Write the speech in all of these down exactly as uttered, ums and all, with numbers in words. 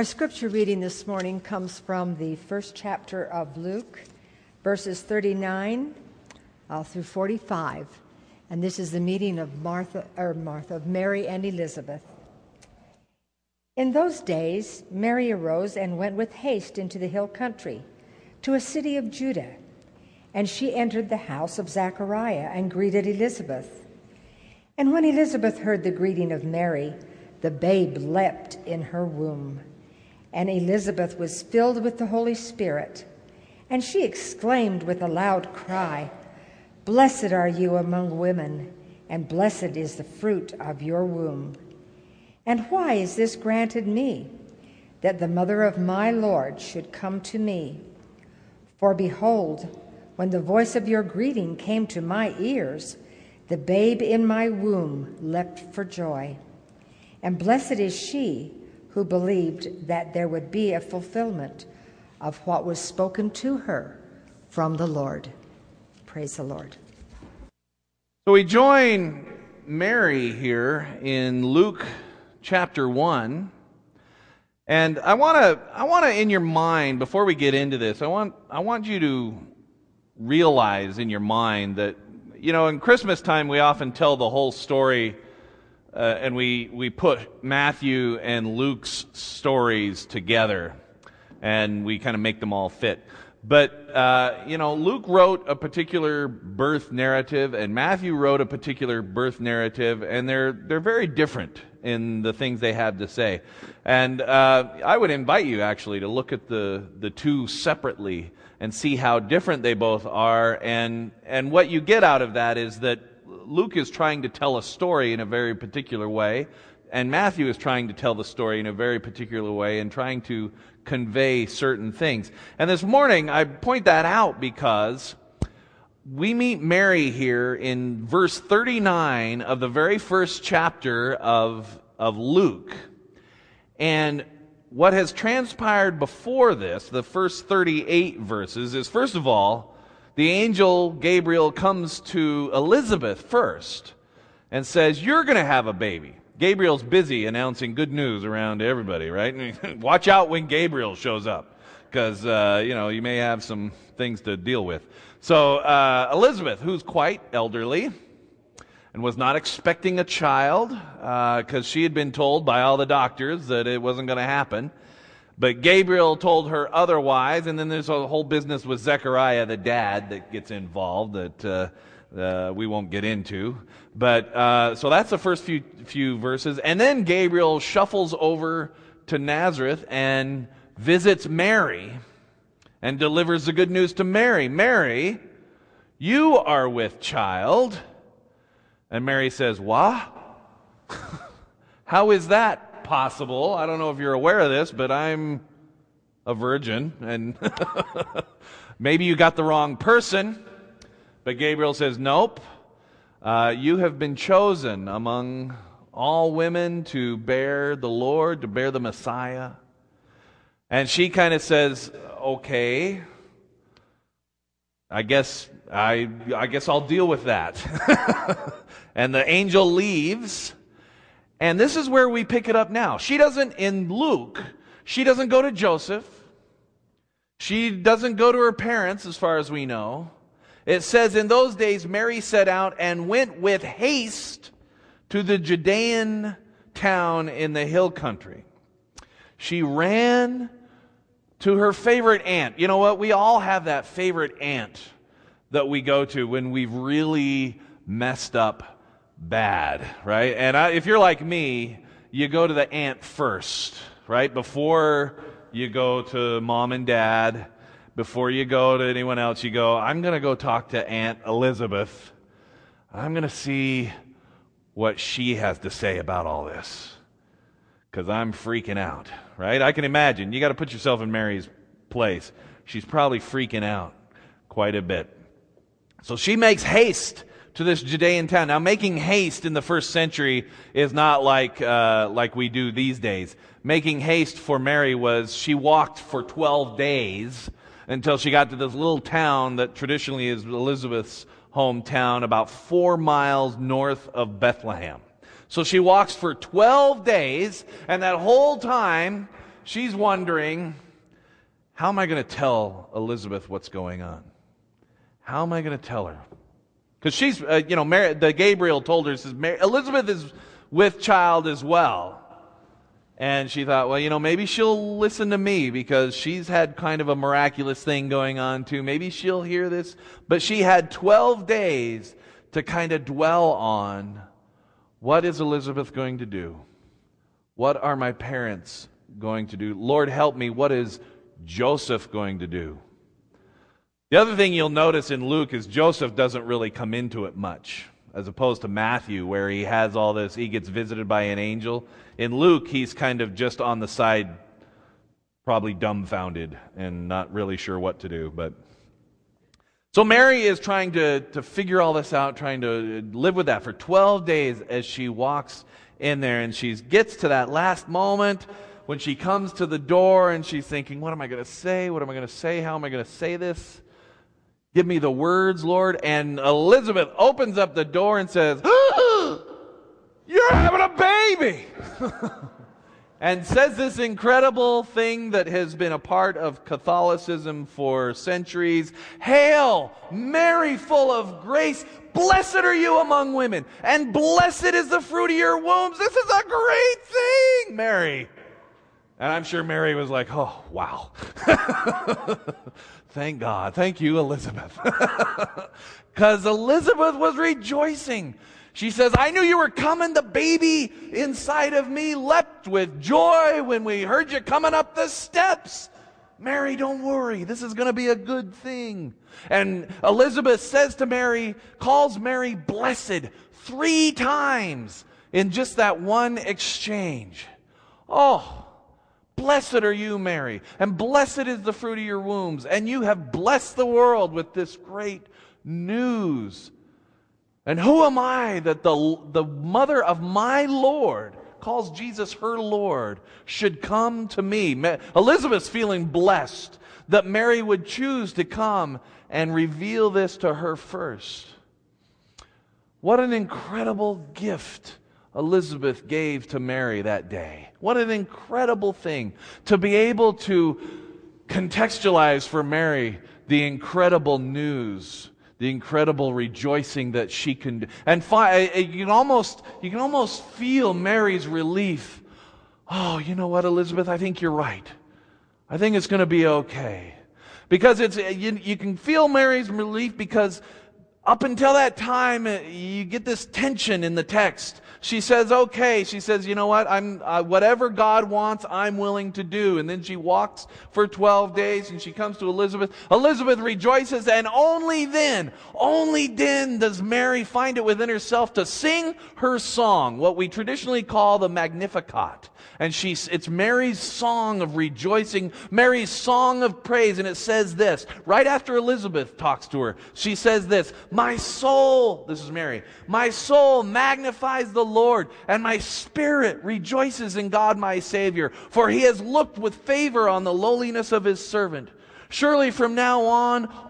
Our scripture reading this morning comes from the first chapter of Luke, verses thirty-nine uh, through forty-five, and this is the meeting of Martha, or Martha, of Mary and Elizabeth. In those days, Mary arose and went with haste into the hill country, to a city of Judah, and she entered the house of Zechariah and greeted Elizabeth. And when Elizabeth heard the greeting of Mary, the babe leapt in her womb. And Elizabeth was filled with the Holy Spirit, and she exclaimed with a loud cry, "Blessed are you among women, and blessed is the fruit of your womb. And why is this granted me, that the mother of my Lord should come to me? For behold, when the voice of your greeting came to my ears, the babe in my womb leapt for joy. And blessed is she who believed that there would be a fulfillment of what was spoken to her from the Lord." Praise the Lord. So we join Mary here in Luke chapter one. And I want to, I want to, in your mind, before we get into this, I want, I want you to realize in your mind that, you know, in Christmas time, we often tell the whole story Uh, and we, we put Matthew and Luke's stories together, and we kind of make them all fit. But, uh, you know, Luke wrote a particular birth narrative, and Matthew wrote a particular birth narrative, and they're they're very different in the things they have to say. And uh, I would invite you, actually, to look at the, the two separately and see how different they both are, and and what you get out of that is that Luke is trying to tell a story in a very particular way, and Matthew is trying to tell the story in a very particular way and trying to convey certain things. And this morning, I point that out because we meet Mary here in verse thirty-nine of the very first chapter of, of Luke. And what has transpired before this, the first thirty-eight verses, is first of all, the angel Gabriel comes to Elizabeth first and says, "You're going to have a baby." Gabriel's busy announcing good news around to everybody, right? Watch out when Gabriel shows up, because, uh, you know, you may have some things to deal with. So uh, Elizabeth, who's quite elderly and was not expecting a child, because uh, she had been told by all the doctors that it wasn't going to happen. But Gabriel told her otherwise, and then there's a whole business with Zechariah, the dad, that gets involved that uh, uh, we won't get into. But uh, so that's the first few few verses, and then Gabriel shuffles over to Nazareth and visits Mary, and delivers the good news to Mary. "Mary, you are with child," and Mary says, "What? How is that possible? I don't know if you're aware of this, but I'm a virgin," and maybe you got the wrong person. But Gabriel says, "Nope, uh, you have been chosen among all women to bear the Lord, to bear the Messiah." And she kind of says, "Okay, I guess I I guess I'll deal with that." And the angel leaves. And this is where we pick it up now. She doesn't, in Luke, she doesn't go to Joseph. She doesn't go to her parents, as far as we know. It says, "In those days, Mary set out and went with haste to the Judean town in the hill country." She ran to her favorite aunt. You know what? We all have that favorite aunt that we go to when we've really messed up bad, right? And I, if you're like me, you go to the aunt first, right? Before you go to mom and dad, before you go to anyone else, you go, "I'm going to go talk to Aunt Elizabeth. I'm going to see what she has to say about all this, because I'm freaking out," right? I can imagine. You got to put yourself in Mary's place. She's probably freaking out quite a bit. So she makes haste to this Judean town. Now, making haste in the first century is not like uh, like we do these days. Making haste for Mary was she walked for twelve days until she got to this little town that traditionally is Elizabeth's hometown, about four miles north of Bethlehem. So she walks for twelve days, and that whole time she's wondering, how am I going to tell Elizabeth what's going on? How am I going to tell her? Because she's, uh, you know, Mary, the Gabriel told her, says, Mary, Elizabeth is with child as well. And she thought, well, you know, maybe she'll listen to me because she's had kind of a miraculous thing going on too. Maybe she'll hear this. But she had twelve days to kind of dwell on, what is Elizabeth going to do? What are my parents going to do? Lord, help me. What is Joseph going to do? The other thing you'll notice in Luke is Joseph doesn't really come into it much, as opposed to Matthew, where he has all this, he gets visited by an angel. In Luke, he's kind of just on the side, probably dumbfounded and not really sure what to do. But so Mary is trying to, to figure all this out, trying to live with that for twelve days as she walks in there. And she gets to that last moment when she comes to the door and she's thinking, what am I going to say? What am I going to say? How am I going to say this? Give me the words, Lord. And Elizabeth opens up the door and says, ah, you're having a baby! And says this incredible thing that has been a part of Catholicism for centuries. Hail, Mary, full of grace, blessed are you among women, and blessed is the fruit of your womb. This is a great thing, Mary. And I'm sure Mary was like, oh, wow. Thank God. Thank you, Elizabeth. Because Elizabeth was rejoicing. She says, I knew you were coming. The baby inside of me leapt with joy when we heard you coming up the steps. Mary, don't worry. This is going to be a good thing. And Elizabeth says to Mary, calls Mary blessed three times in just that one exchange. Oh, blessed are you, Mary, and blessed is the fruit of your wombs, and you have blessed the world with this great news. And who am I that the, the mother of my Lord, calls Jesus her Lord, should come to me? Elizabeth's feeling blessed that Mary would choose to come and reveal this to her first. What an incredible gift Elizabeth gave to Mary that day. What an incredible thing to be able to contextualize for Mary the incredible news, the incredible rejoicing that she can do. And fi- you can almost you can almost feel Mary's relief. Oh, you know what, Elizabeth? I think you're right. I think it's going to be okay. Because it's you, you can feel Mary's relief because up until that time, you get this tension in the text. She says, okay. She says, you know what? I'm uh, whatever God wants, I'm willing to do. And then she walks for twelve days and she comes to Elizabeth. Elizabeth rejoices, and only then, only then does Mary find it within herself to sing her song, what we traditionally call the Magnificat. And she, it's Mary's song of rejoicing, Mary's song of praise. And it says this, right after Elizabeth talks to her, she says this, my soul, this is Mary, my soul magnifies the Lord, and my spirit rejoices in God my Savior, for he has looked with favor on the lowliness of his servant. Surely from now on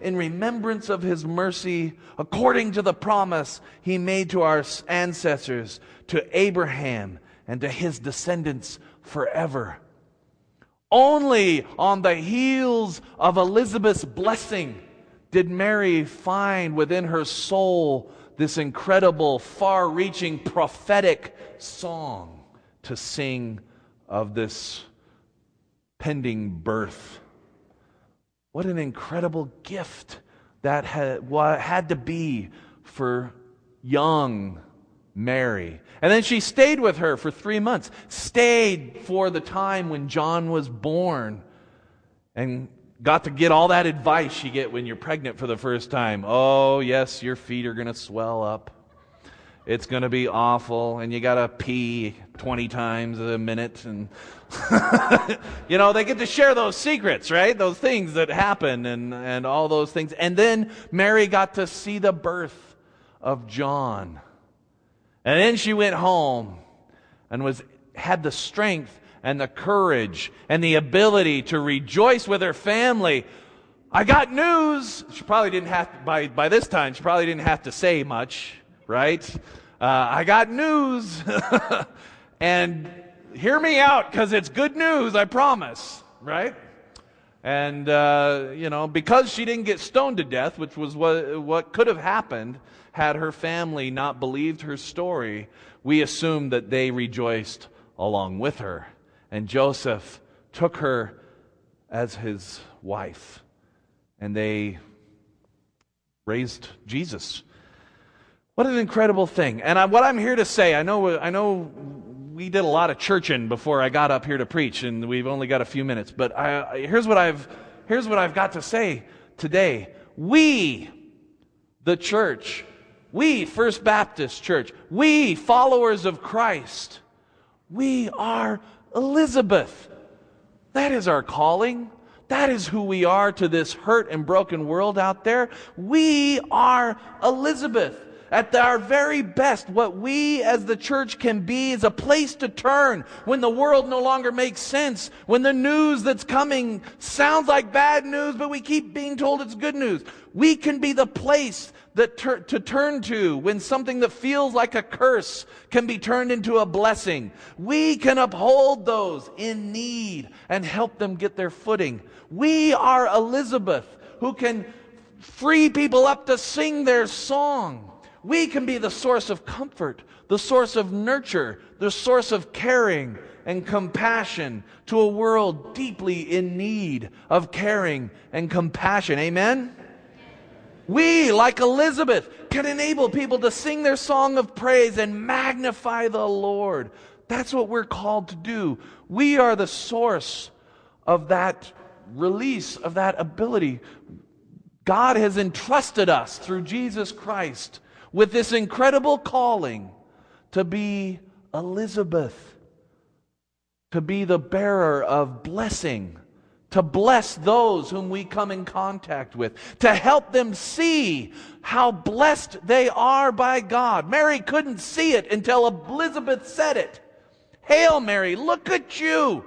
in remembrance of his mercy, according to the promise he made to our ancestors, to Abraham and to his descendants forever. Only on the heels of Elizabeth's blessing did Mary find within her soul this incredible, far-reaching, prophetic song to sing of this pending birth. What an incredible gift that had, had to be for young Mary. And then she stayed with her for three months. Stayed for the time when John was born. And got to get all that advice you get when you're pregnant for the first time. Oh, yes, your feet are going to swell up. it's going to be awful, and you got to pee twenty times a minute. And, you know, they get to share those secrets, right? Those things that happen and, and all those things. And then Mary got to see the birth of John. And then she went home and was had the strength and the courage and the ability to rejoice with her family. I got news. She probably didn't have to, by, by this time, she probably didn't have to say much. Right? Uh, I got news. And hear me out, because it's good news, I promise. Right? And, uh, you know, because she didn't get stoned to death, which was what, what could have happened had her family not believed her story, we assume that they rejoiced along with her. And Joseph took her as his wife. And they raised Jesus. What an incredible thing. And I, what I'm here to say, I know I know we did a lot of churching before I got up here to preach, and we've only got a few minutes, but I, here's what I've here's what I've got to say today. We, the church, we, First Baptist Church, we, followers of Christ, we are Elizabeth. That is our calling. That is who we are to this hurt and broken world out there. We are Elizabeth. At our very best, what we as the church can be is a place to turn when the world no longer makes sense, when the news that's coming sounds like bad news, but we keep being told it's good news. We can be the place that tur- to turn to when something that feels like a curse can be turned into a blessing. We can uphold those in need and help them get their footing. We are Elizabeth, who can free people up to sing their song. We can be the source of comfort, the source of nurture, the source of caring and compassion to a world deeply in need of caring and compassion. Amen? We, like Elizabeth, can enable people to sing their song of praise and magnify the Lord. That's what we're called to do. We are the source of that release, of that ability. God has entrusted us through Jesus Christ with this incredible calling to be Elizabeth, to be the bearer of blessing, to bless those whom we come in contact with, to help them see how blessed they are by God. Mary couldn't see it until Elizabeth said it. Hail Mary, look at you.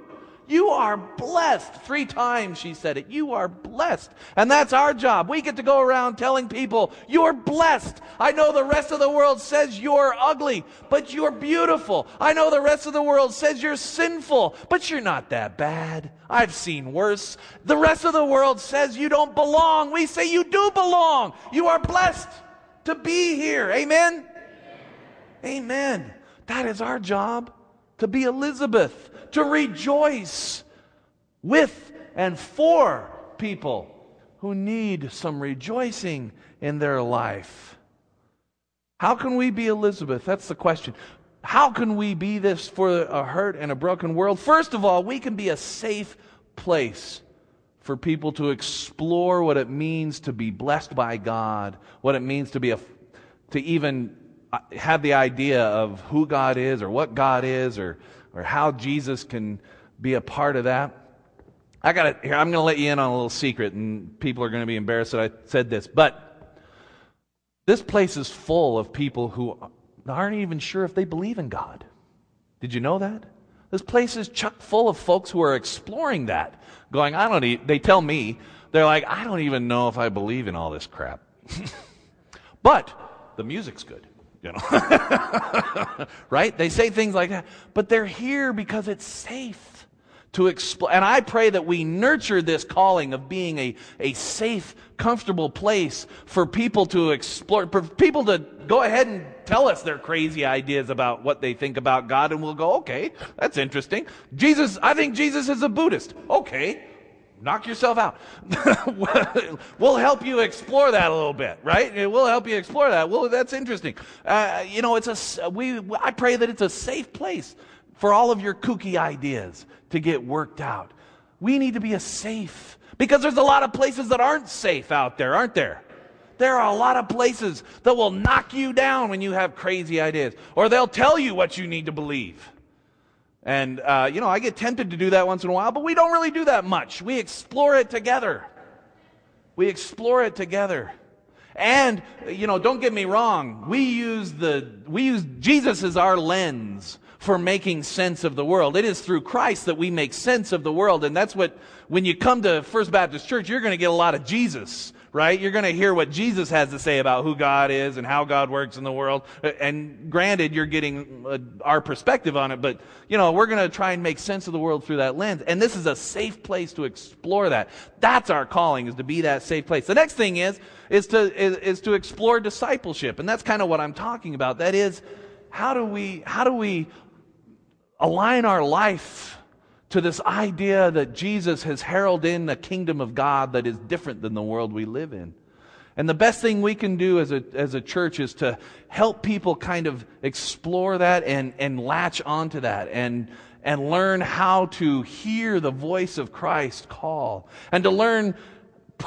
You are blessed. Three times she said it. You are blessed. And that's our job. We get to go around telling people, you're blessed. I know the rest of the world says you're ugly, but you're beautiful. I know the rest of the world says you're sinful, but you're not that bad. I've seen worse. The rest of the world says you don't belong. We say you do belong. You are blessed to be here. Amen? Amen. That is our job, to be Elizabeth, to rejoice with and for people who need some rejoicing in their life. How can we be Elizabeth? That's the question. How can we be this for a hurt and a broken world? First of all, we can be a safe place for people to explore what it means to be blessed by God, what it means to be a, to even have the idea of who God is or what God is or or how Jesus can be a part of that. I got here. I'm going to let you in on a little secret, and people are going to be embarrassed that I said this, but this place is full of people who aren't even sure if they believe in God. Did you know that? This place is chock full of folks who are exploring that, going, I don't even, they tell me, they're like, I don't even know if I believe in all this crap. But the music's good. You know, right? They say things like that, but they're here because it's safe to explore. And I pray that we nurture this calling of being a, a safe, comfortable place for people to explore, for people to go ahead and tell us their crazy ideas about what they think about God, and we'll go, okay, that's interesting. Jesus, I think Jesus is a Buddhist. Okay, knock yourself out. We'll help you explore that a little bit, right? We'll help you explore that. Well, that's interesting. Uh, you know, it's a we. I pray that it's a safe place for all of your kooky ideas to get worked out. We need to be a safe, because there's a lot of places that aren't safe out there, aren't there? There are a lot of places that will knock you down when you have crazy ideas, or they'll tell you what you need to believe. And, uh, you know, I get tempted to do that once in a while, but we don't really do that much. We explore it together. We explore it together. And, you know, don't get me wrong. We use the, we use Jesus as our lens for making sense of the world. It is through Christ that we make sense of the world. And that's what, when you come to First Baptist Church, you're going to get a lot of Jesus, right? You're going to hear what Jesus has to say about who God is and how God works in the world. And granted, you're getting our perspective on it, but, you know, we're going to try and make sense of the world through that lens. And this is a safe place to explore that. That's our calling, is to be that safe place. The next thing is, is to, is, is to explore discipleship. And that's kind of what I'm talking about. That is, how do we, how do we align our life to this idea that Jesus has heralded in a kingdom of God that is different than the world we live in. And the best thing we can do as a as a church is to help people kind of explore that and and latch onto that and and learn how to hear the voice of Christ call, and to learn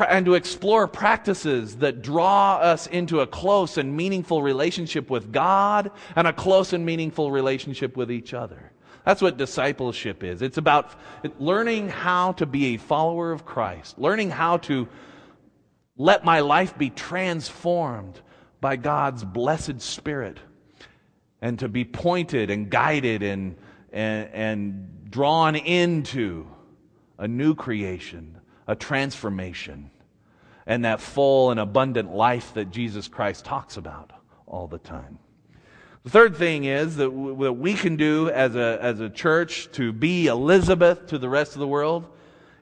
and to explore practices that draw us into a close and meaningful relationship with God and a close and meaningful relationship with each other. That's what discipleship is. It's about learning how to be a follower of Christ, learning how to let my life be transformed by God's blessed Spirit, and to be pointed and guided and, and, and drawn into a new creation, a transformation, and that full and abundant life that Jesus Christ talks about all the time. The third thing is that w- what we can do as a as a church to be Elizabeth to the rest of the world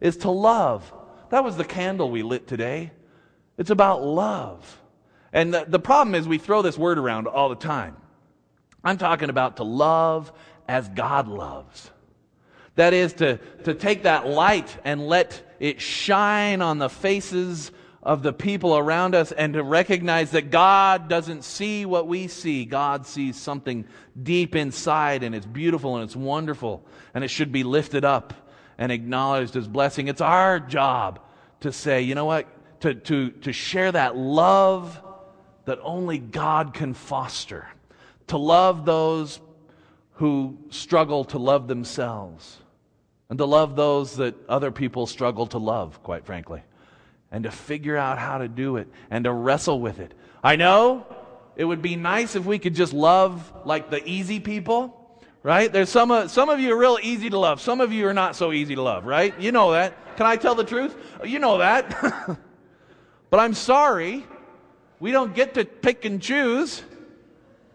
is to love. That was the candle we lit today. It's about love. And the, the problem is we throw this word around all the time. I'm talking about to love as God loves. That is to, to take that light and let it shine on the faces of the people around us, and to recognize that God doesn't see what we see. God sees something deep inside, and it's beautiful and it's wonderful, and it should be lifted up and acknowledged as blessing. It's our job to say, you know what, to, to, to share that love that only God can foster, to love those who struggle to love themselves, and to love those that other people struggle to love, quite frankly. And to figure out how to do it, and to wrestle with it. I know it would be nice if we could just love like the easy people, right? There's some of, some of you are real easy to love. Some of you are not so easy to love, right? You know that. Can I tell the truth? You know that. But I'm sorry, we don't get to pick and choose.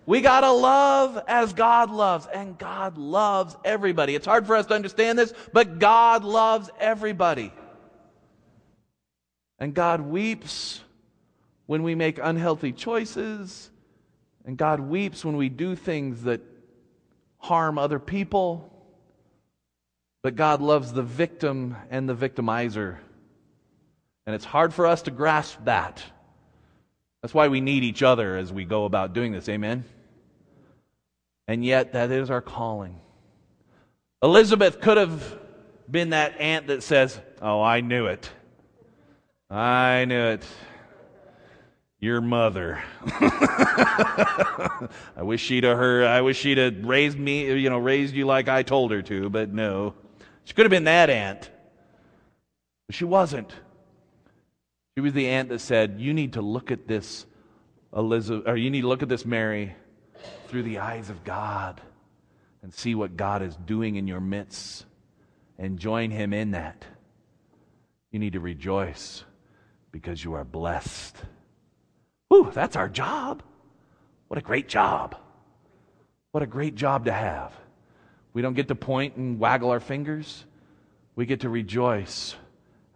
We got to love as God loves, and God loves everybody. It's hard for us to understand this, but God loves everybody. And God weeps when we make unhealthy choices, and God weeps when we do things that harm other people. But God loves the victim and the victimizer. And it's hard for us to grasp that. That's why we need each other as we go about doing this. Amen? And yet, that is our calling. Elizabeth could have been that aunt that says, "Oh, I knew it. I knew it. Your mother." I wish she'd have her. I wish she'd have raised me, you know, raised you like I told her to, but no. She could have been that aunt. But she wasn't. She was the aunt that said, "You need to look at this Elizabeth, or you need to look at this Mary through the eyes of God and see what God is doing in your midst and join him in that. You need to rejoice because you are blessed." Whew, that's our job. What a great job. What a great job to have. We don't get to point and waggle our fingers. We get to rejoice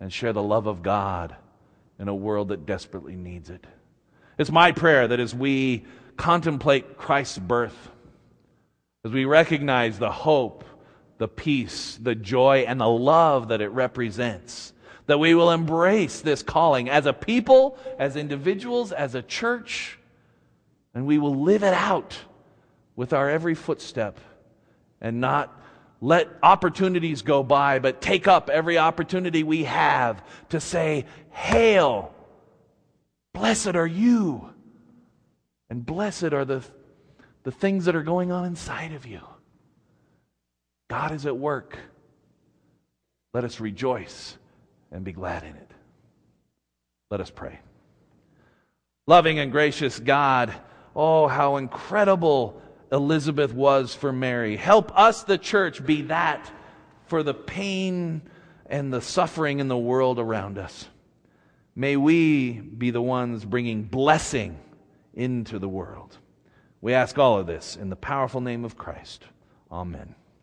and share the love of God in a world that desperately needs it. It's my prayer that as we contemplate Christ's birth, as we recognize the hope, the peace, the joy, and the love that it represents, that we will embrace this calling as a people, as individuals, as a church, and we will live it out with our every footstep and not let opportunities go by, but take up every opportunity we have to say, "Hail, Blessed are you. And blessed are the, the things that are going on inside of you. God is at work. Let us rejoice and be glad in it. Let us pray. Loving and gracious God, oh, how incredible Elizabeth was for Mary. Help us, the church, be that for the pain and the suffering in the world around us. May we be the ones bringing blessing into the world. We ask all of this in the powerful name of Christ. Amen.